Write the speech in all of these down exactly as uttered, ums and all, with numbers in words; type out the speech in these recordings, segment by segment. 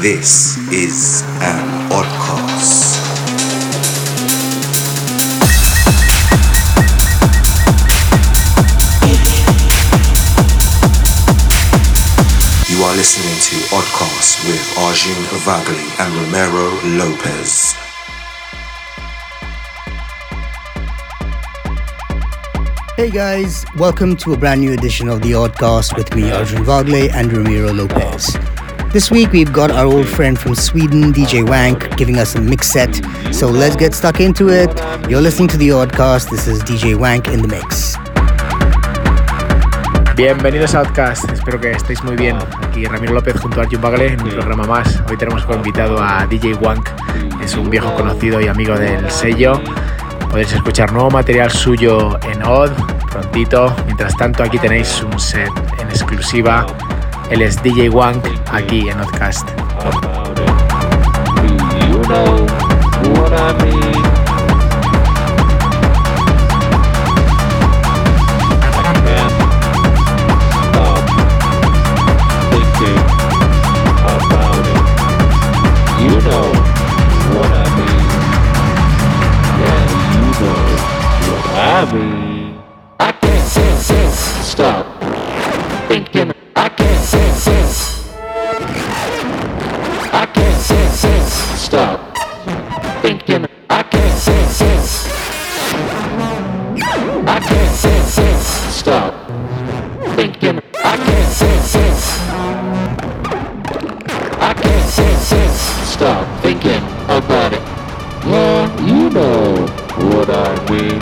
This is an Oddcast. You are listening to Oddcast with Arjun Vagale and Ramiro Lopez. Hey guys, welcome to a brand new edition of the Oddcast with me, Arjun Vagale and Ramiro Lopez. This week we've got our old friend from Sweden, D J Wank, giving us a mix set. So let's get stuck into it. You're listening to the Oddcast. This is D J Wank in the mix. Bienvenidos a Oddcast. Espero que estéis muy bien. Aquí Ramiro López junto a Arjun Vagale en un programa más. Hoy tenemos como invitado a D J Wank. Es un viejo conocido y amigo del sello. Podéis escuchar nuevo material suyo en Odd prontito. Mientras tanto, aquí tenéis un set en exclusiva. Él es D J Wank aquí en Oddcast. I mean, I can't sense, sense, stop thinking. I can't sense, sense. I can't sense, sense, stop thinking. I can't sense, sense. I can't sense, sense, stop thinking. I can't sense, sense. I can't sense, sense, stop thinking about it. Yeah, you know what I mean.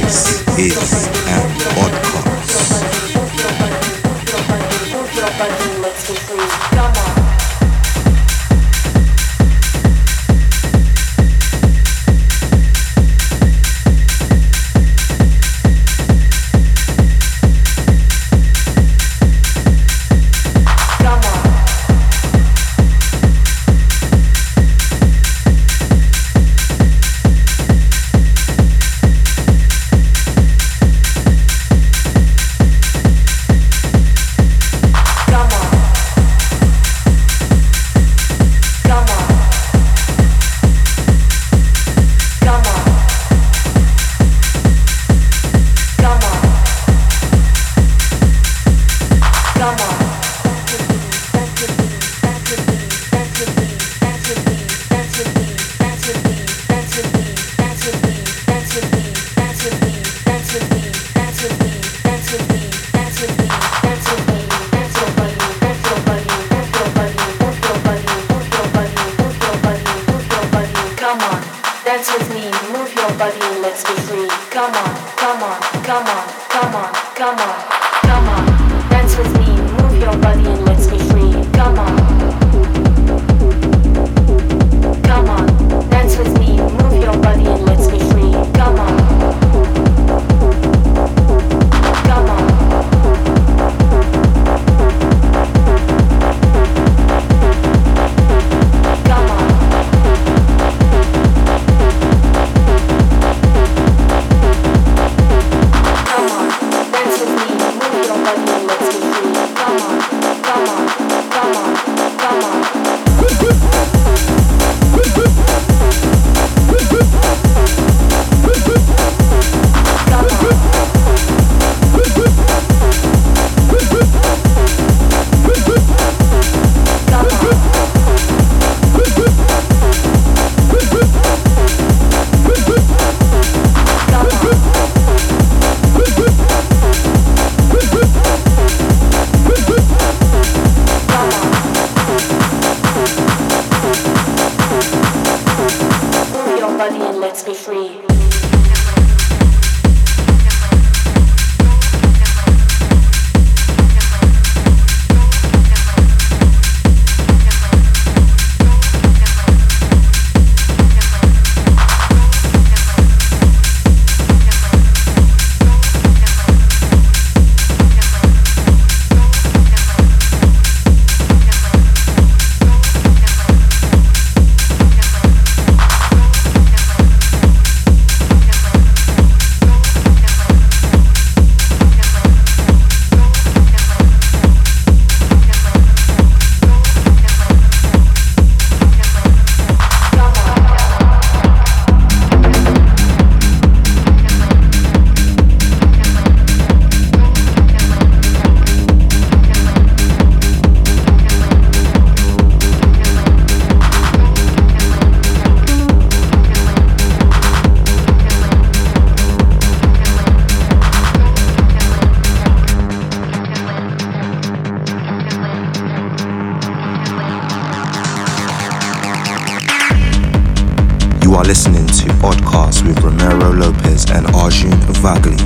This is an Oddcast. Listening to Oddcast with Ramiro Lopez and Arjun Vagale.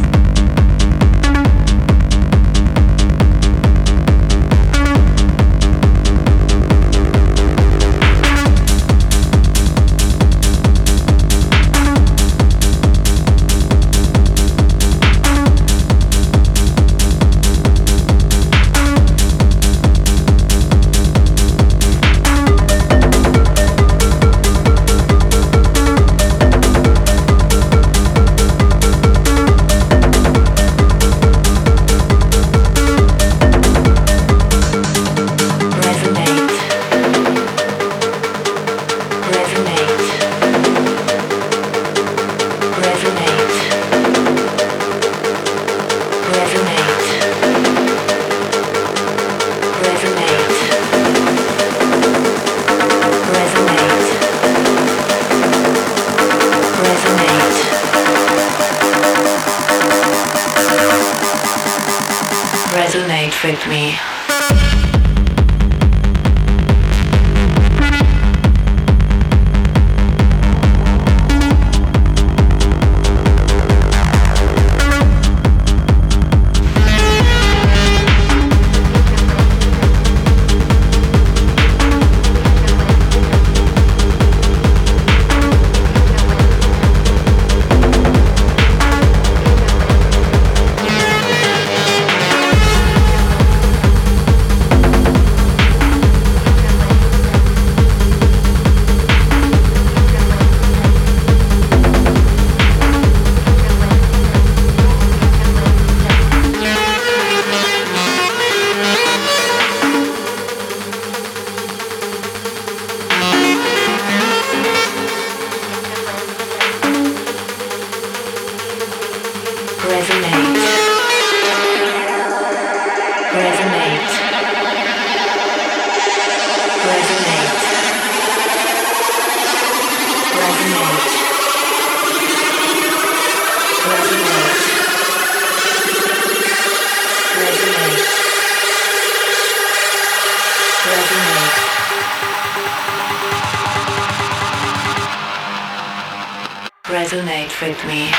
Resonate with me.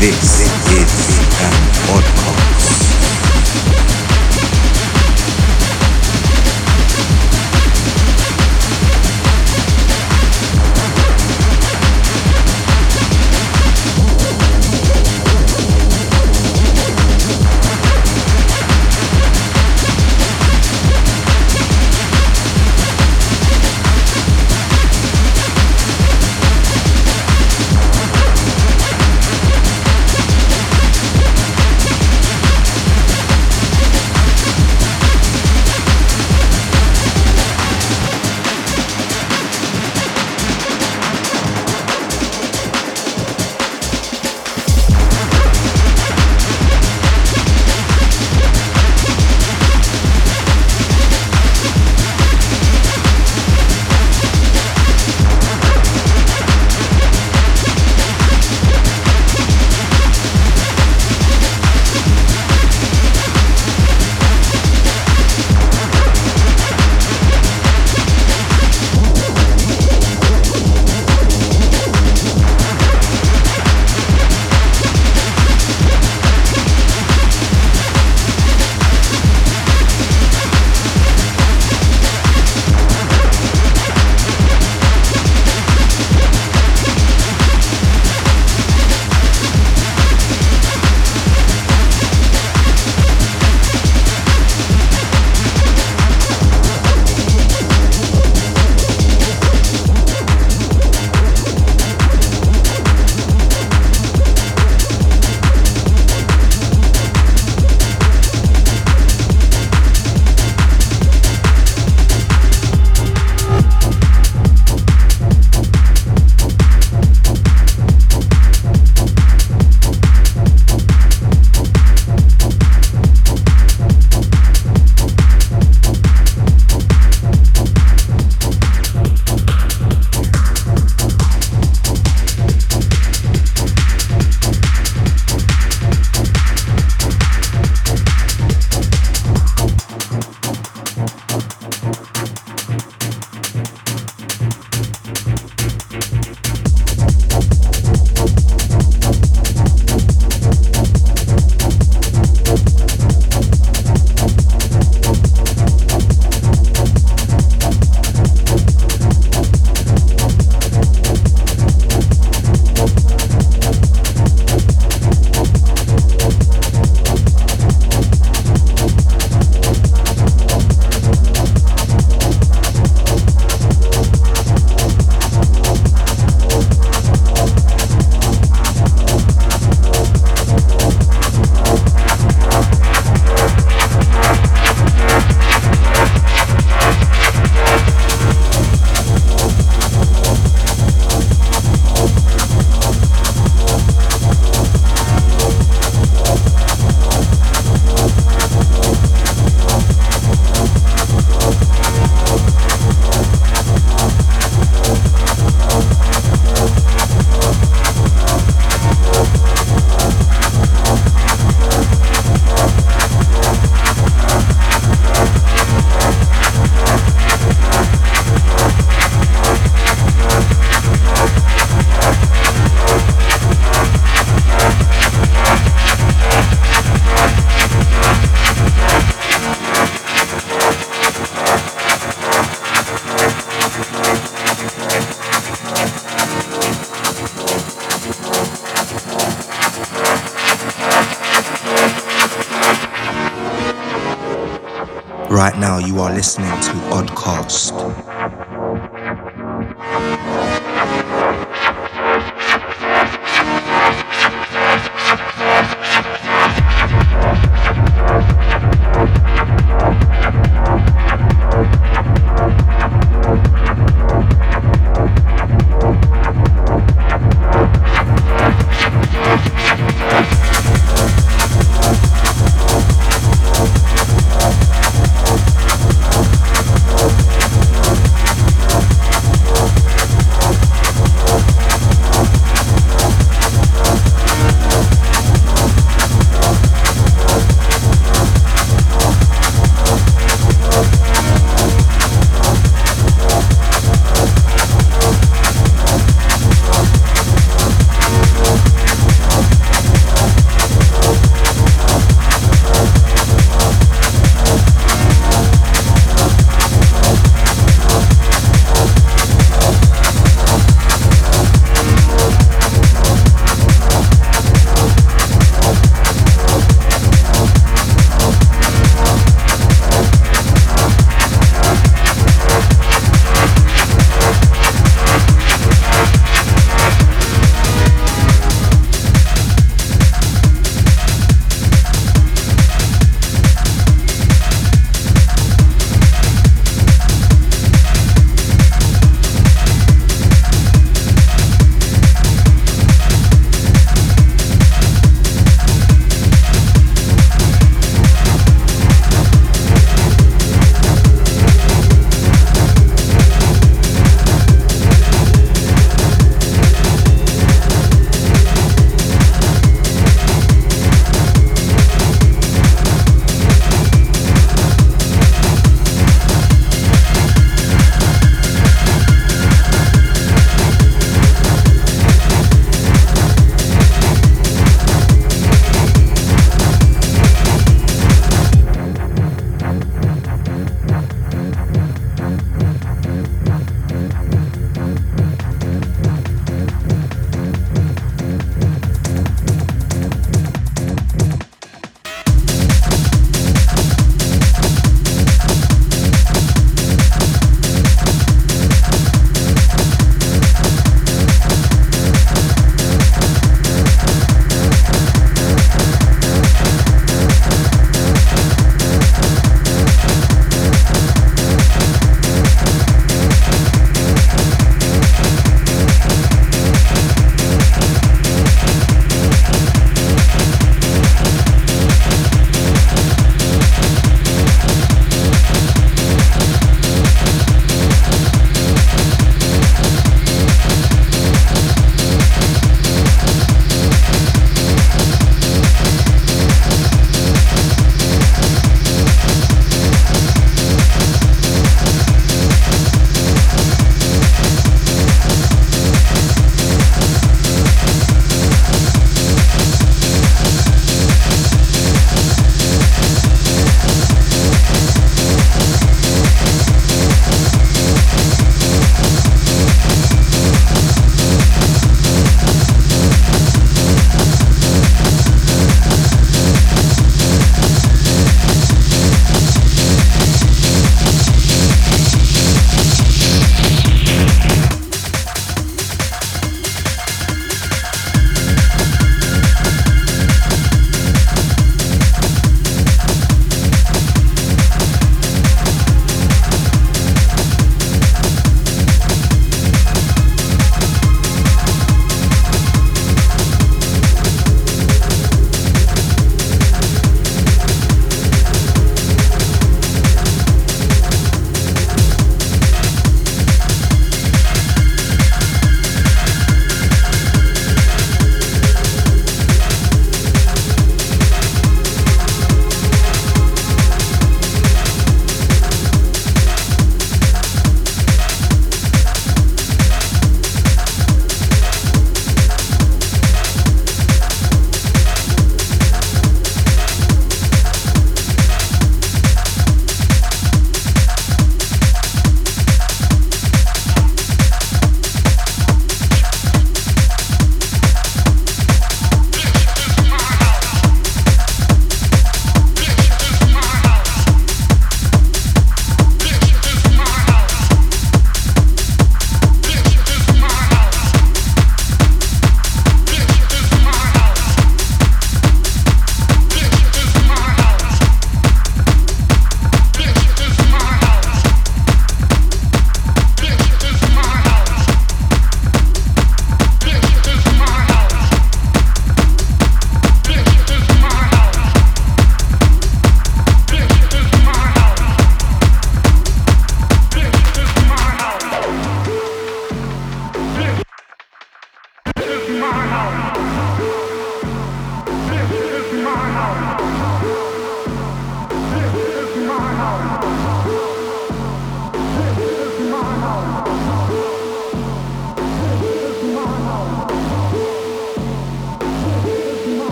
This is an Oddcast. Right now you are listening to Oddcast.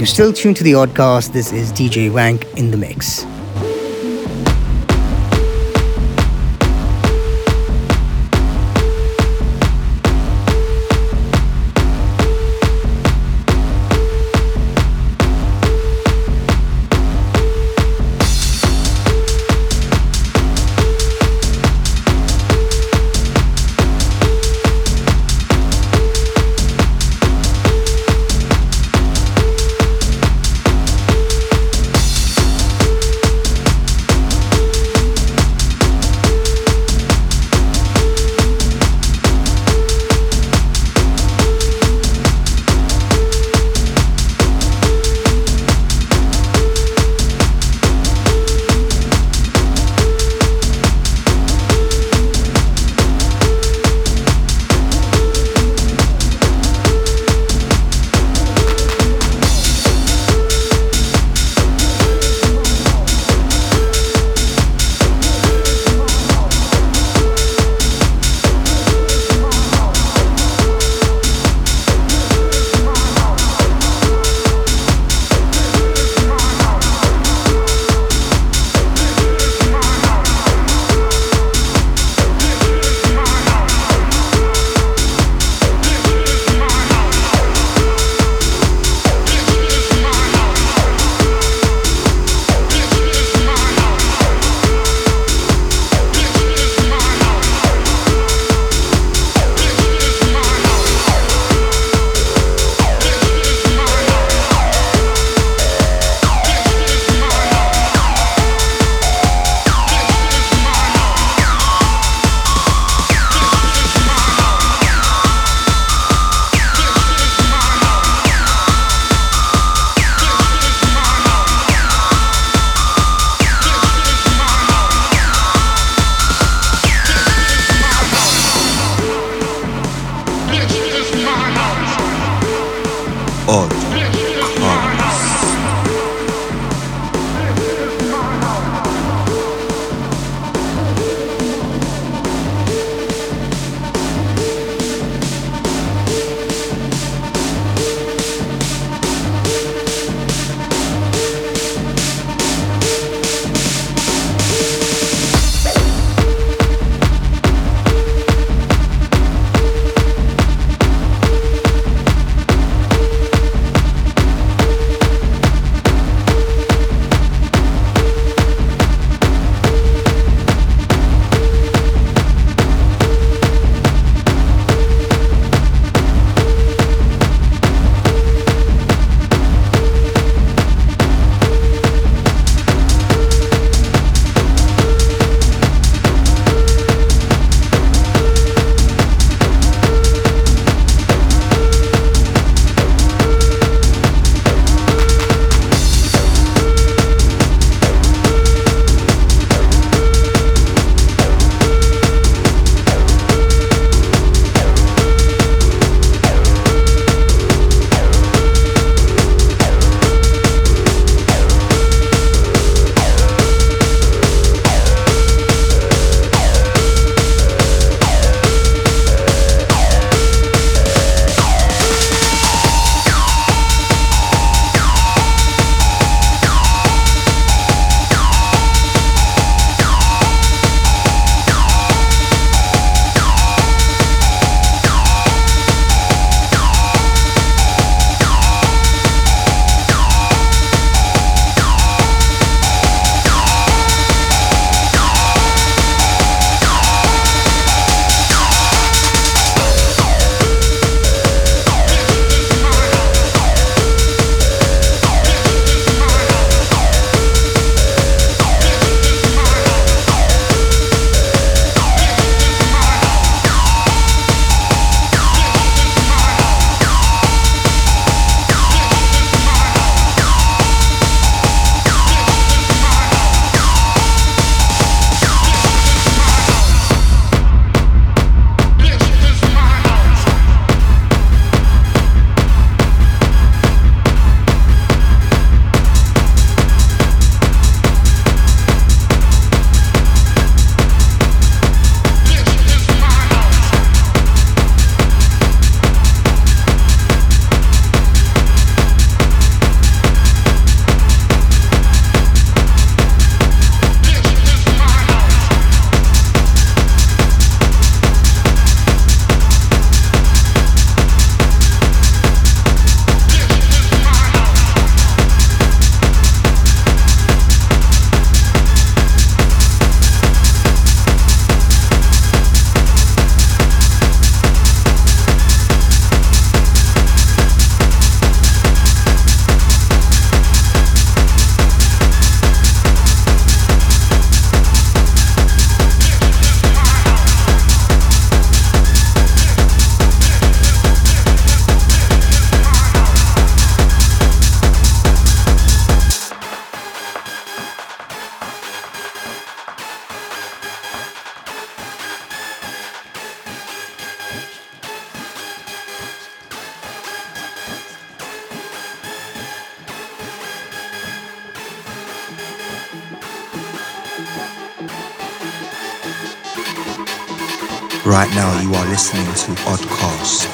You're still tuned to the Oddcast. This is D J Wank in the mix. Right now you are listening to Oddcast.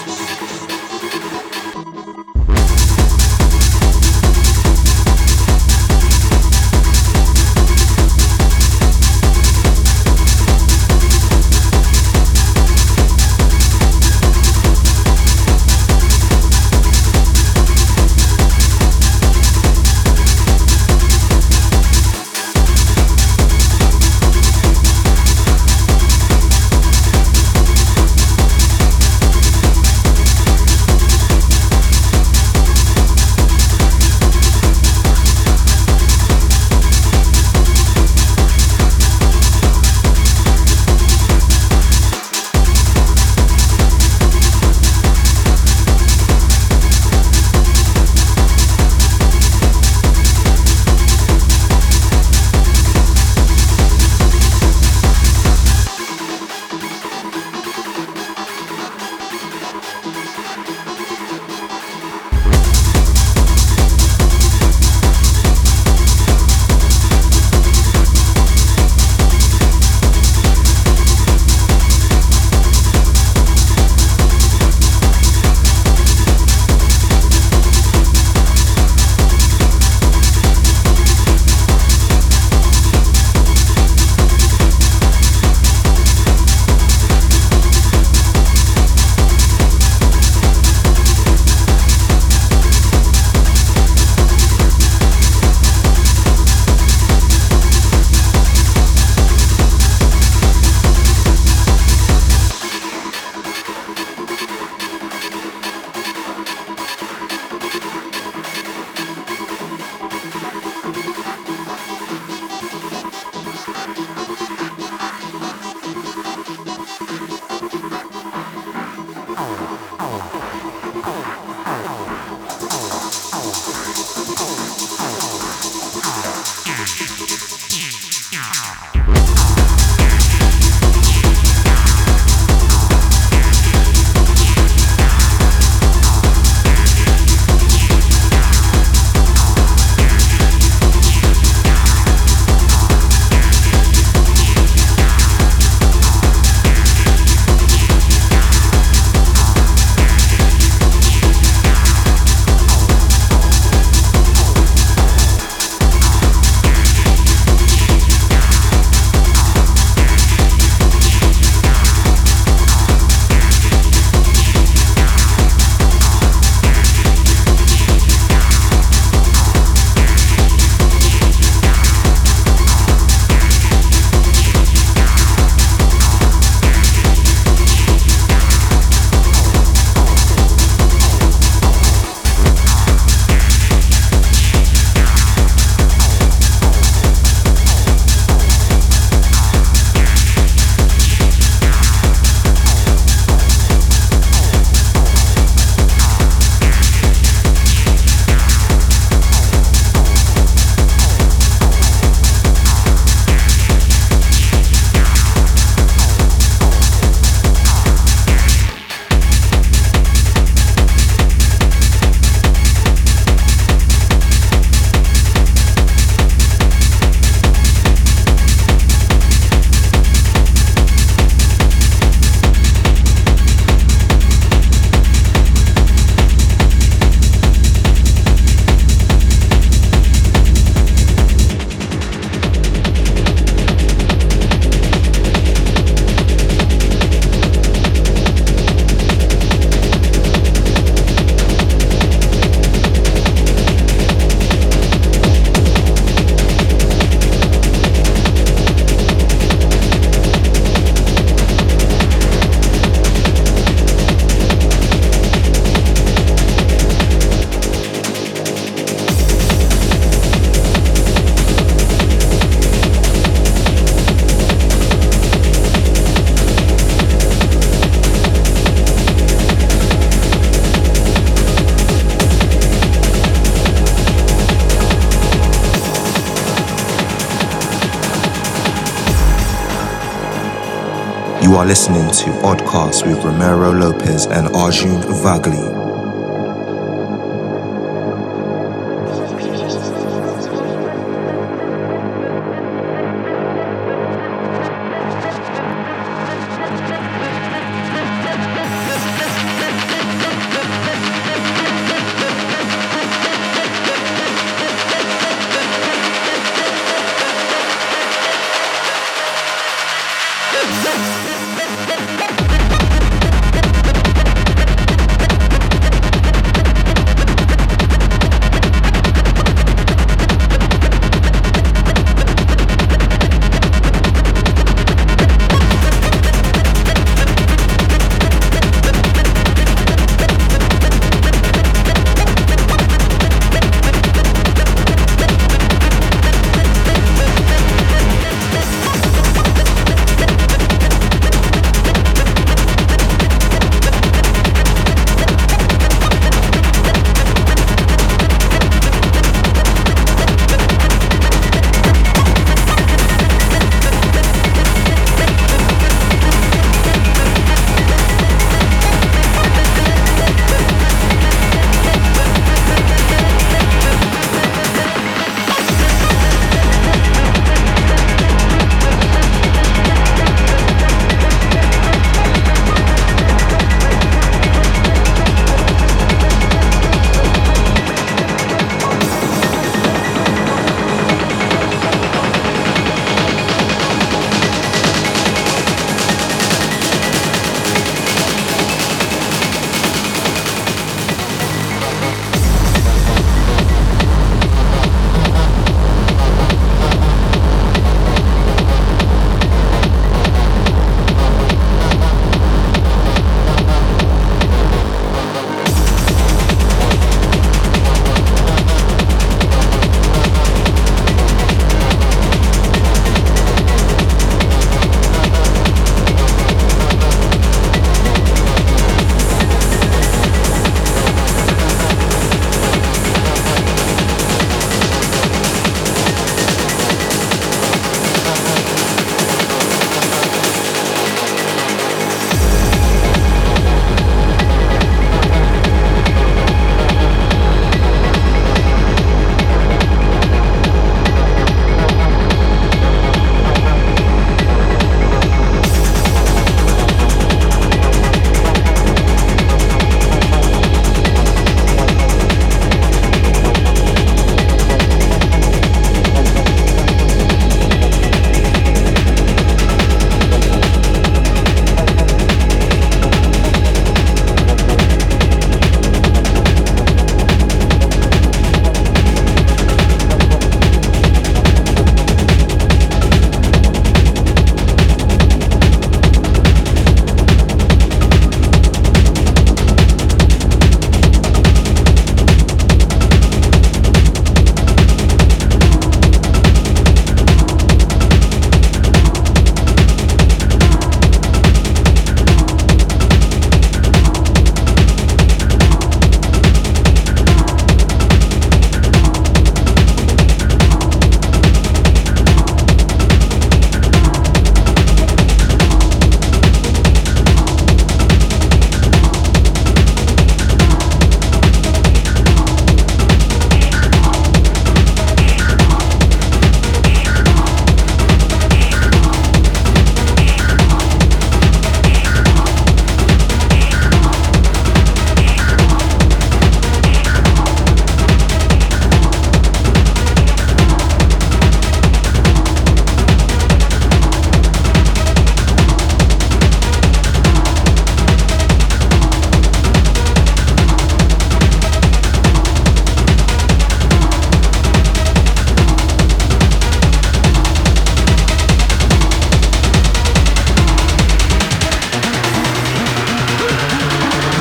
You are listening to Oddcast with Ramiro Lopez and Arjun Vagale.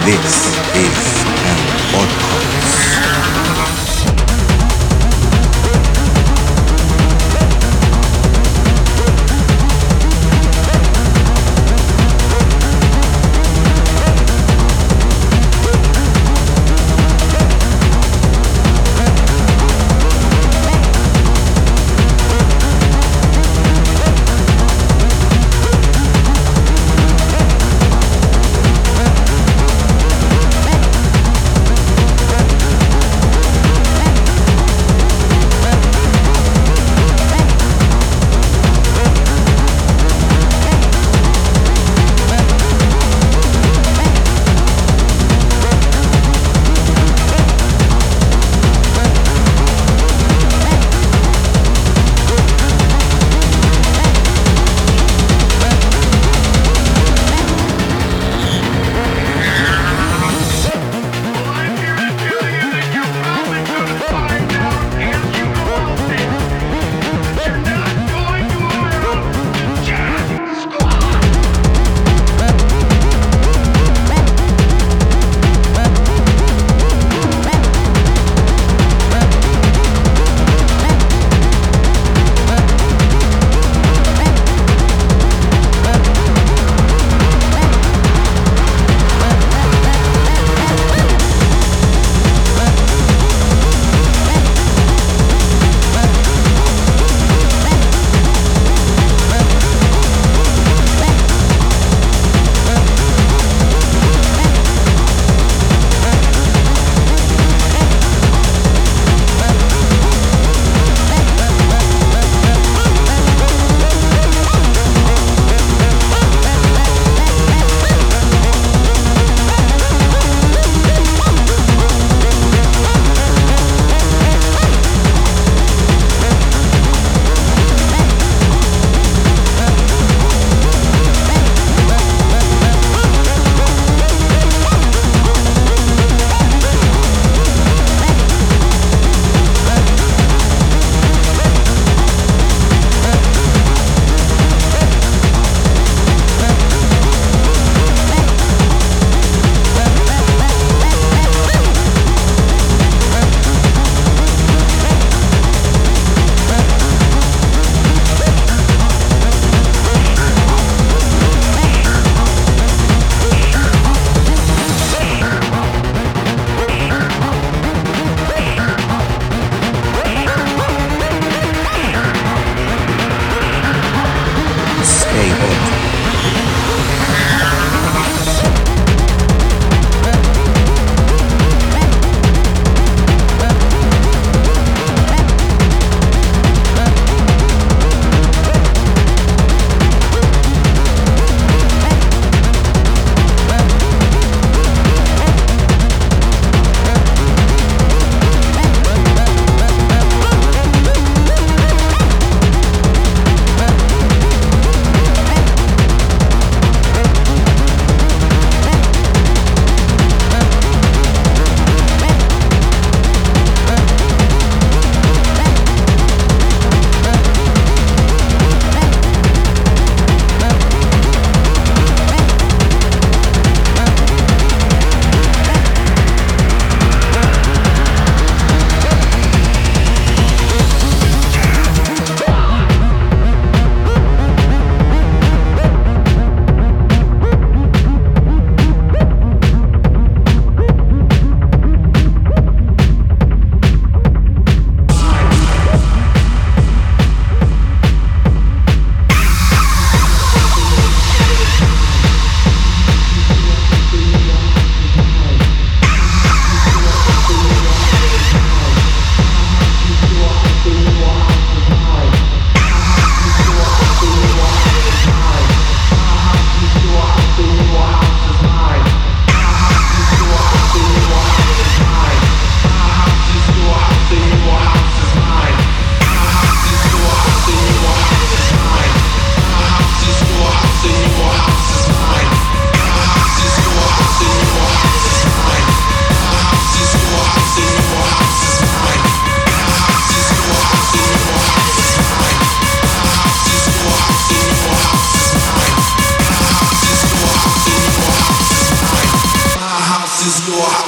This is an Oddcast.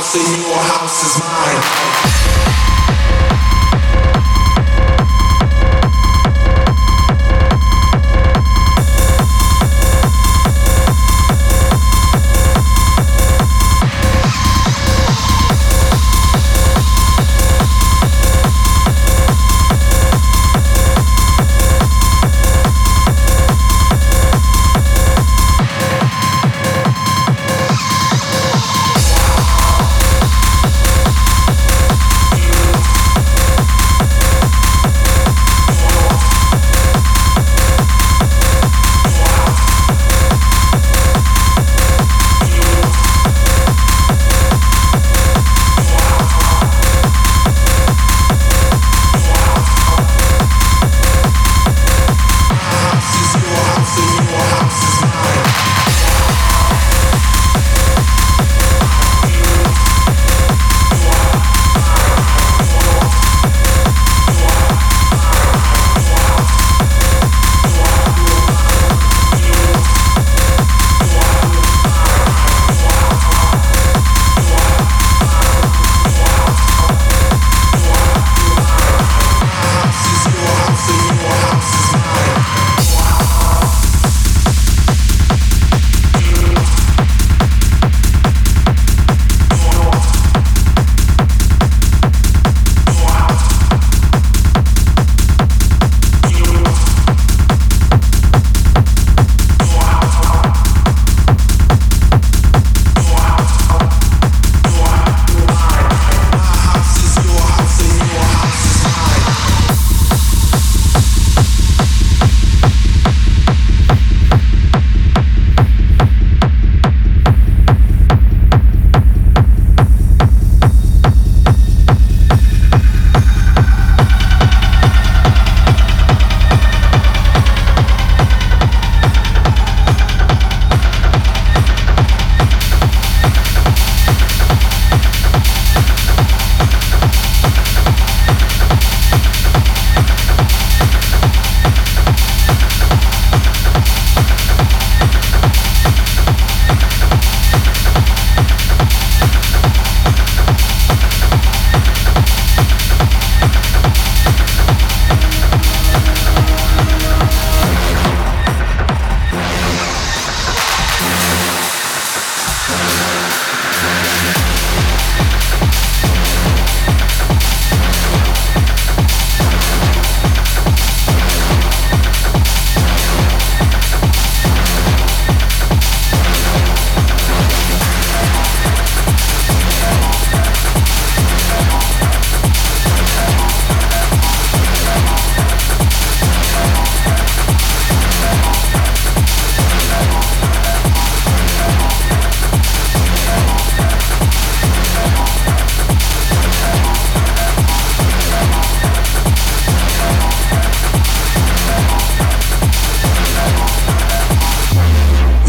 house, then your house is mine.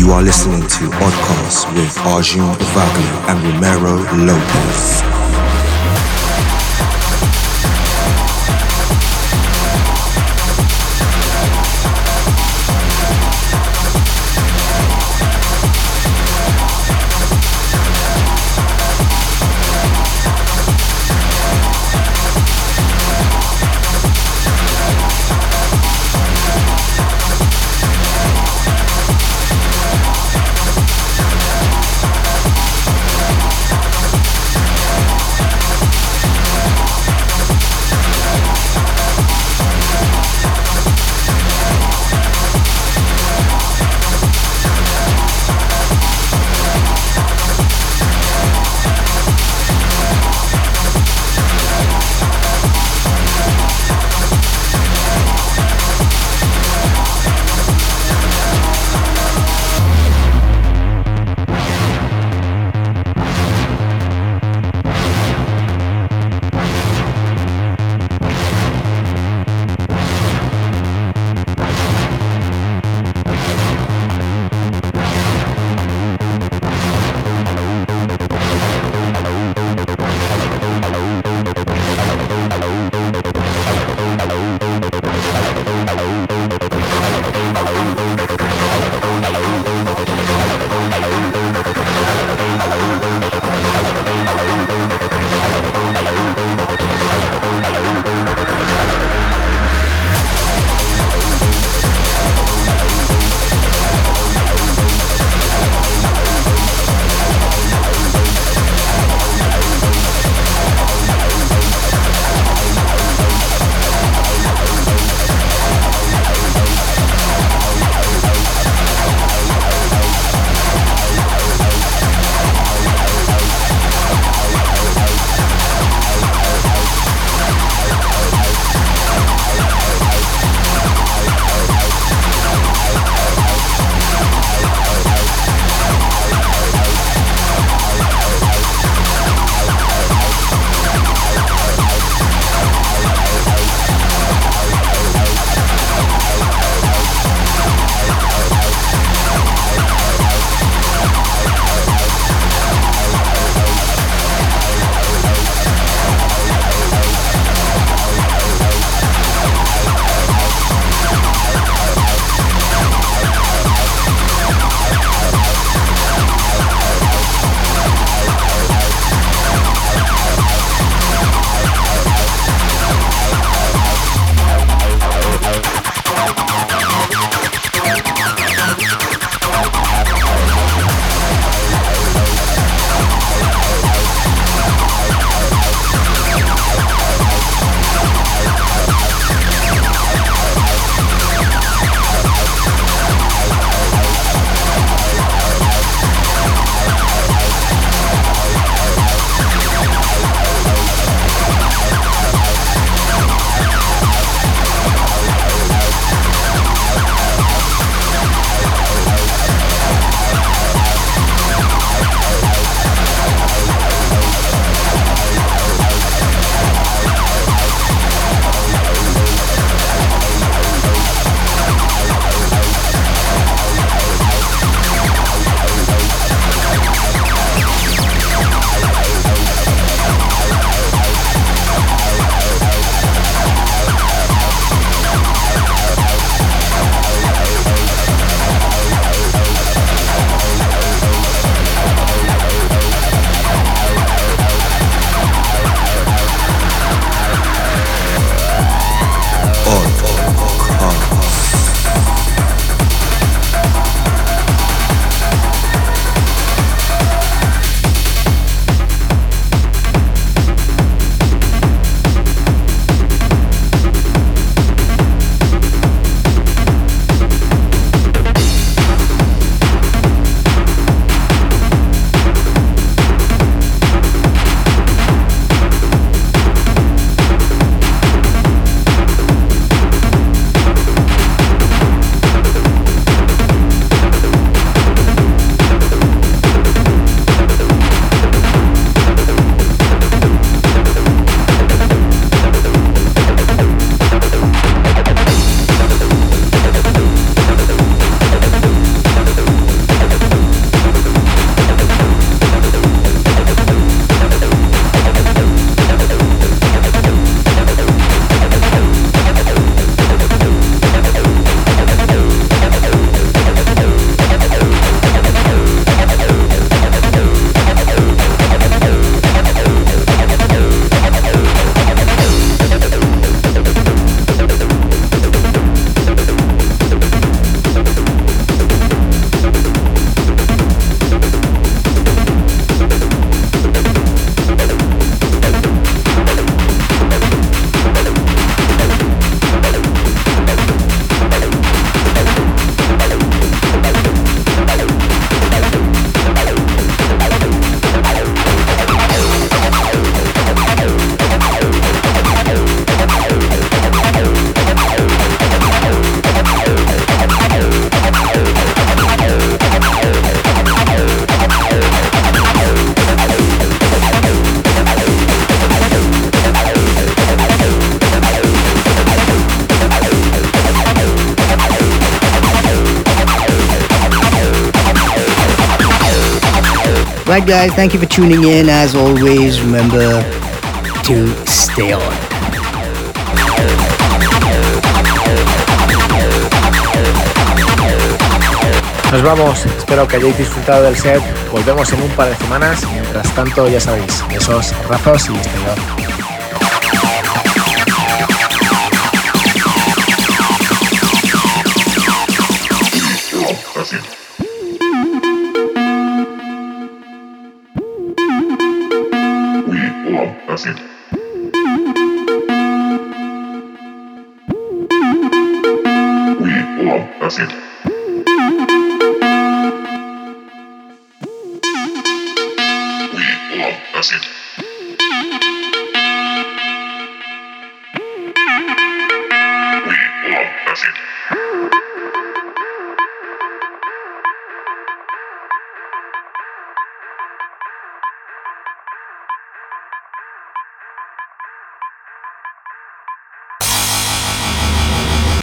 You are listening to Oddcast with Arjun Vagale and Ramiro Lopez. Right guys, thank you for tuning in. As always, remember to stay on. Nos vamos, espero que hayáis disfrutado del set. Volvemos en un par de semanas. Mientras tanto, ya sabéis, besos, abrazos y exterior.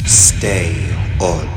Stay on.